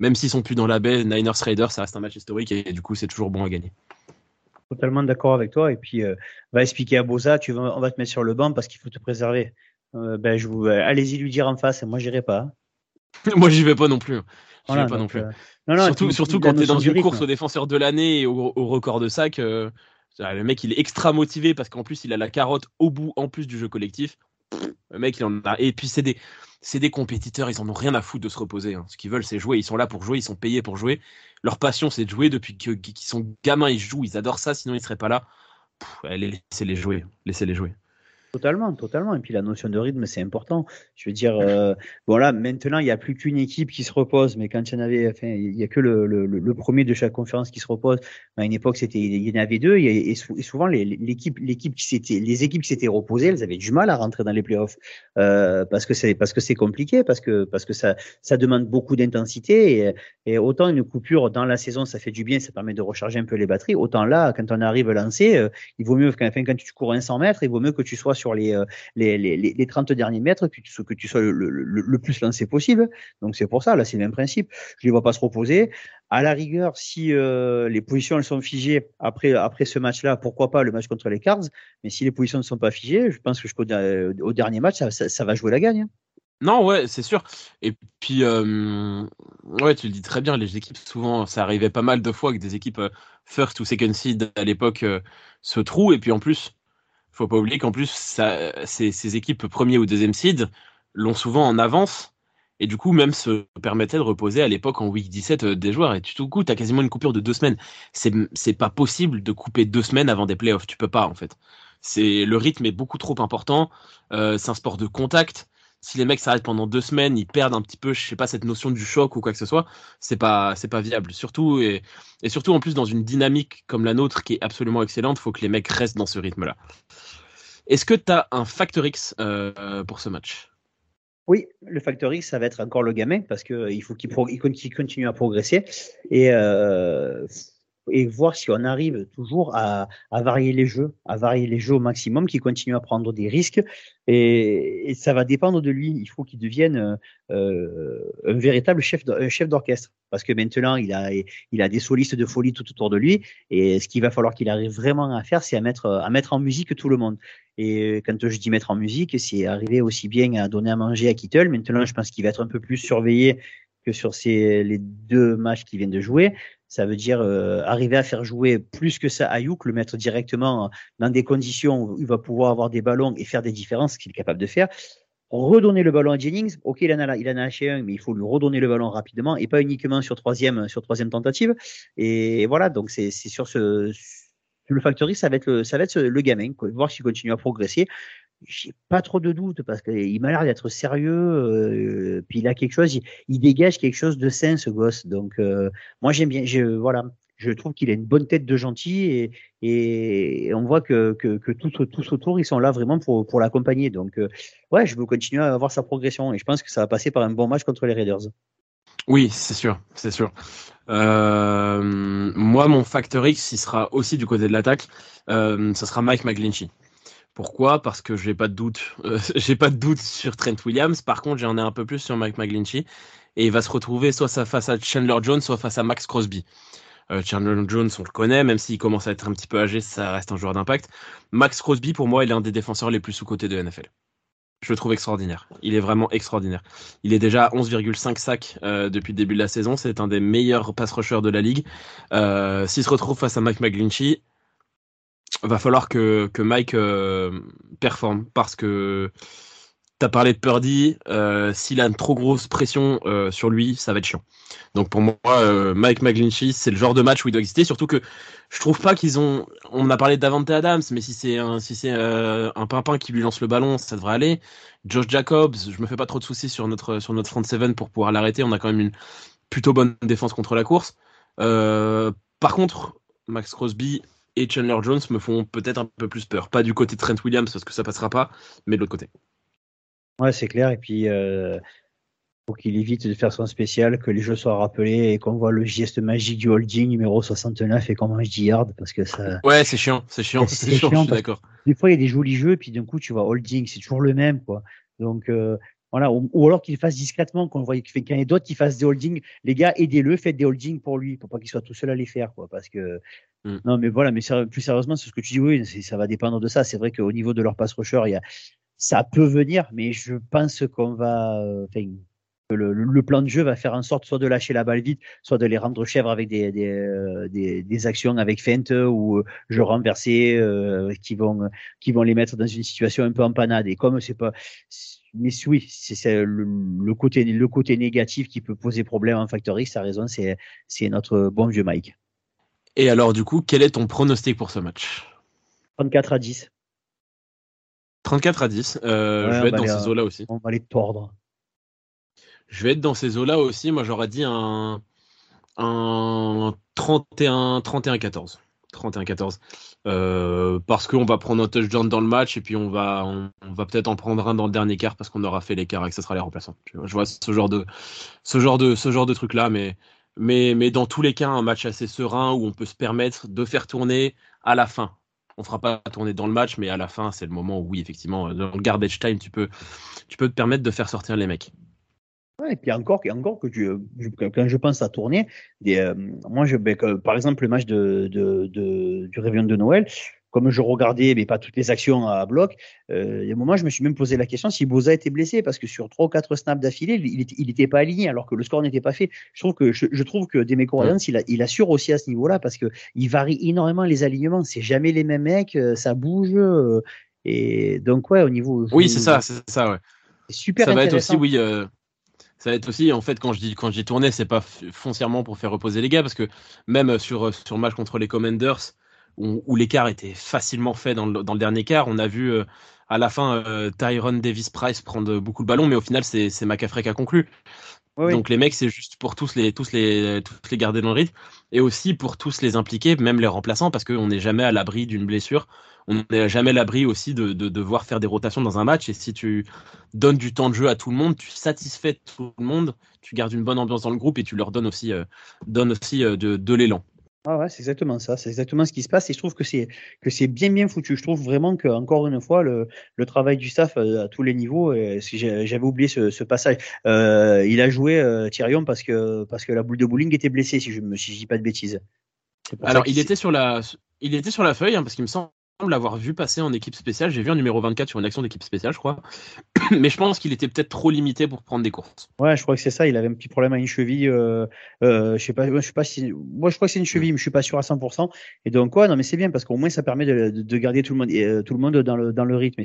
Même s'ils sont plus dans la baie, Niners-Raiders, ça reste un match historique, et du coup, c'est toujours bon à gagner. Totalement d'accord avec toi. Et puis, va expliquer à Bosa, on va te mettre sur le banc parce qu'il faut te préserver. Allez-y lui dire en face, moi, j'irai pas. Moi, j'y vais pas non plus. Surtout quand tu es dans une course au défenseur de l'année et au record de sac. Le mec, il est extra motivé parce qu'en plus, il a la carotte au bout, en plus du jeu collectif. Le mec, il en a. Et puis, c'est des compétiteurs, ils en ont rien à foutre de se reposer, hein. Ce qu'ils veulent, c'est jouer. Ils sont là pour jouer, ils sont payés pour jouer. Leur passion, c'est de jouer. Depuis qu'ils sont gamins, ils jouent, ils adorent ça, sinon ils ne seraient pas là. Laissez-les jouer, laissez-les jouer. Totalement. Et puis la notion de rythme, c'est important. Je veux dire, là, maintenant, il n'y a plus qu'une équipe qui se repose, mais quand il n'y a que le premier de chaque conférence qui se repose. À une époque, il y en avait 2, et souvent, les équipes qui s'étaient reposées, elles avaient du mal à rentrer dans les playoffs, parce que c'est compliqué, parce que ça demande beaucoup d'intensité, et autant une coupure dans la saison, ça fait du bien, ça permet de recharger un peu les batteries, autant là, quand on arrive lancé, il vaut mieux, quand tu cours 100 mètres, il vaut mieux que tu sois sur les 30 derniers mètres, que tu sois le plus lancé possible. Donc c'est pour ça, là c'est le même principe. Je les vois pas se reposer. À la rigueur, si les positions elles sont figées après ce match-là, pourquoi pas le match contre les Cards. Mais si les positions ne sont pas figées, je pense que au dernier match, ça va jouer la gagne. Non, ouais, c'est sûr. Et puis, ouais, tu le dis très bien, les équipes, souvent, ça arrivait pas mal de fois que des équipes first ou second seed à l'époque se trouent. Et puis en plus, faut pas oublier qu'en plus, ces équipes premier ou deuxième seed l'ont souvent en avance, et du coup, même se permettaient de reposer à l'époque en week 17 des joueurs. Et tout coup, tu as quasiment une coupure de 2 semaines. C'est pas possible de couper 2 semaines avant des playoffs. Tu peux pas, en fait. Le rythme est beaucoup trop important. C'est un sport de contact. Si les mecs s'arrêtent pendant 2 semaines, ils perdent un petit peu, je sais pas, cette notion du choc ou quoi que ce soit. C'est pas viable. Surtout en plus dans une dynamique comme la nôtre qui est absolument excellente, faut que les mecs restent dans ce rythme-là. Est-ce que tu as un facteur X pour ce match ? Oui, le facteur X, ça va être encore le gamin parce qu'il faut qu'il continue à progresser et voir si on arrive toujours à varier les jeux, au maximum, qu'il continue à prendre des risques et ça va dépendre de lui. Il faut qu'il devienne un véritable chef d'orchestre parce que maintenant il a des solistes de folie tout autour de lui et ce qu'il va falloir qu'il arrive vraiment à faire, c'est à mettre en musique tout le monde. Et quand je dis mettre en musique, c'est arriver aussi bien à donner à manger à Kittle. Maintenant, je pense qu'il va être un peu plus surveillé que sur les 2 matchs qu'il vient de jouer. Ça veut dire arriver à faire jouer plus que ça Ayuk, le mettre directement dans des conditions où il va pouvoir avoir des ballons et faire des différences qu'il est capable de faire. Redonner le ballon à Jennings. OK, il en a lâché un, mais il faut lui redonner le ballon rapidement et pas uniquement sur troisième tentative. Et voilà, donc c'est sur ce... Le facteur X, ça va être le gamin, quoi. Voir s'il continue à progresser. J'ai pas trop de doutes parce qu'il m'a l'air d'être sérieux. Puis il a quelque chose, il dégage quelque chose de sain, ce gosse. Donc moi j'aime bien. Je trouve qu'il a une bonne tête de gentil et on voit que tous autour ils sont là vraiment pour l'accompagner. Donc ouais, je veux continuer à voir sa progression et je pense que ça va passer par un bon match contre les Raiders. Oui, c'est sûr. Moi, mon facteur X, il sera aussi du côté de l'attaque. Ça sera Mike McGlinchey. Pourquoi ? Parce que j'ai pas de doute sur Trent Williams. Par contre, j'en ai un peu plus sur Mike McGlinchey. Et il va se retrouver soit face à Chandler Jones, soit face à Max Crosby. Chandler Jones, on le connaît, même s'il commence à être un petit peu âgé, ça reste un joueur d'impact. Max Crosby, pour moi, il est un des défenseurs les plus sous-cotés de NFL. Je le trouve extraordinaire. Il est vraiment extraordinaire. Il est déjà à 11,5 sacs depuis le début de la saison. C'est un des meilleurs pass rushers de la ligue. S'il se retrouve face à Mike McGlinchey, va falloir que Mike performe parce que t'as parlé de Purdy. S'il a une trop grosse pression sur lui, ça va être chiant. Donc pour moi, Mike McGlinchey, c'est le genre de match où il doit exister. Surtout que je trouve pas qu'ils ont. On a parlé de Davante Adams, mais si c'est un pimpin qui lui lance le ballon, ça devrait aller. Josh Jacobs, je me fais pas trop de soucis sur notre front seven pour pouvoir l'arrêter. On a quand même une plutôt bonne défense contre la course. Par contre, Max Crosby et Chandler Jones me font peut-être un peu plus peur. Pas du côté de Trent Williams parce que ça passera pas, mais de l'autre côté. Ouais, c'est clair. Et puis, faut qu'il évite de faire son spécial, que les jeux soient rappelés et qu'on voit le geste magique du holding numéro 69 et qu'on mange 10 yards parce que ça. Ouais, c'est chiant. C'est chiant, je suis d'accord. Des fois, il y a des jolis jeux, puis d'un coup, tu vois holding, c'est toujours le même, quoi. Donc, voilà. Ou alors qu'il fasse discrètement, qu'on voit qu'il y en a d'autres qui fassent des holdings. Les gars, aidez-le, faites des holdings pour lui, pour pas qu'il soit tout seul à les faire, quoi. Parce que. Non, mais voilà, mais plus sérieusement, c'est ce que tu dis, oui, ça va dépendre de ça. C'est vrai qu'au niveau de leur pass rusher, il y a. Ça peut venir, mais je pense qu'on va, le plan de jeu va faire en sorte soit de lâcher la balle vite, soit de les rendre chèvres avec des actions avec feinte ou jeux renversés qui vont les mettre dans une situation un peu empanade. Et comme c'est pas, mais oui, c'est le côté négatif qui peut poser problème en facteur X. T'as raison, c'est notre bon vieux Mike. Et alors du coup, quel est ton pronostic pour ce match ? 34-10. 34-10, ouais, je vais être dans ces eaux-là aussi. On va les tordre. Je vais être dans ces eaux-là aussi. Moi, j'aurais dit un 31-14. 31-14. Parce qu'on va prendre un touchdown dans le match et puis on va peut-être en prendre un dans le dernier quart parce qu'on aura fait l'écart et que ce sera les remplaçants. Je vois ce genre de truc-là, mais dans tous les cas, un match assez serein où on peut se permettre de faire tourner à la fin. On ne fera pas tourner dans le match, mais à la fin, c'est le moment où, oui, effectivement, dans le garbage time, tu peux te permettre de faire sortir les mecs. Ouais, et puis encore que quand je pense à tourner, moi, par exemple, le match du réveillon de Noël, comme je regardais, mais pas toutes les actions à bloc, il y a un moment, je me suis même posé la question si Bosa était blessé, parce que sur 3 ou 4 snaps d'affilée, il n'était pas aligné, alors que le score n'était pas fait. Je trouve que Demeco Ryans, il assure aussi à ce niveau-là, parce que il varie énormément les alignements. C'est jamais les mêmes mecs, ça bouge. Et donc, ouais, au niveau. Oui, c'est ça, ouais. C'est super intéressant. Ça va être aussi, oui. Ça va être aussi, en fait, quand je dis tourner, c'est pas foncièrement pour faire reposer les gars, parce que même sur match contre les Commanders, où l'écart était facilement fait dans le dernier quart. On a vu à la fin Tyron Davis-Price prendre beaucoup le ballon, mais au final, c'est McCaffrey qui a conclu. Oui. Donc les mecs, c'est juste pour tous les garder dans le rythme et aussi pour tous les impliquer, même les remplaçants, parce qu'on n'est jamais à l'abri d'une blessure. On n'est jamais à l'abri aussi de devoir faire des rotations dans un match. Et si tu donnes du temps de jeu à tout le monde, tu satisfais tout le monde, tu gardes une bonne ambiance dans le groupe et tu leur donnes aussi de l'élan. Ah ouais, c'est exactement ça, c'est exactement ce qui se passe et je trouve que c'est bien foutu. Je trouve vraiment que, encore une fois, le travail du staff à tous les niveaux, et j'avais oublié ce passage. Il a joué Tyrion parce que la boule de bowling était blessée, si je dis pas de bêtises. Alors il était sur la feuille, hein, parce qu'il me semble l'avoir vu passer en équipe spéciale. J'ai vu un numéro 24 sur une action d'équipe spéciale, je crois, mais je pense qu'il était peut-être trop limité pour prendre des courses. Ouais, je crois que c'est ça. Il avait un petit problème à une cheville. Je crois que c'est une cheville, mais je suis pas sûr à 100%. Et donc ouais, non, mais c'est bien parce qu'au moins ça permet de garder tout le monde dans le rythme.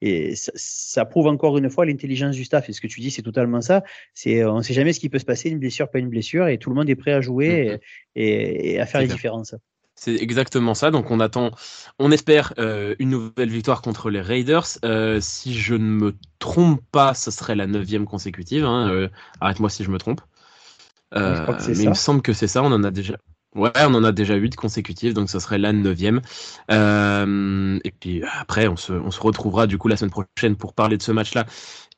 Et ça prouve encore une fois l'intelligence du staff. Et ce que tu dis, c'est totalement ça. C'est on sait jamais ce qui peut se passer, une blessure, pas une blessure, et tout le monde est prêt à jouer et à faire les différences. C'est exactement ça. Donc on espère une nouvelle victoire contre les Raiders. Si je ne me trompe pas, ce serait la 9e consécutive. Hein. Arrête-moi si je me trompe. Je crois que c'est ça. Il me semble que c'est ça. On en a déjà 8 consécutives, donc ce serait la 9e. Et puis après, on se retrouvera du coup la semaine prochaine pour parler de ce match-là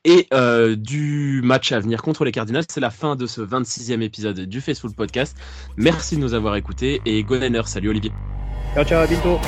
et du match à venir contre les Cardinals. C'est la fin de ce 26e épisode du Faithful Podcast. Merci de nous avoir écoutés et go Niners. Salut Olivier. Ciao, à bientôt.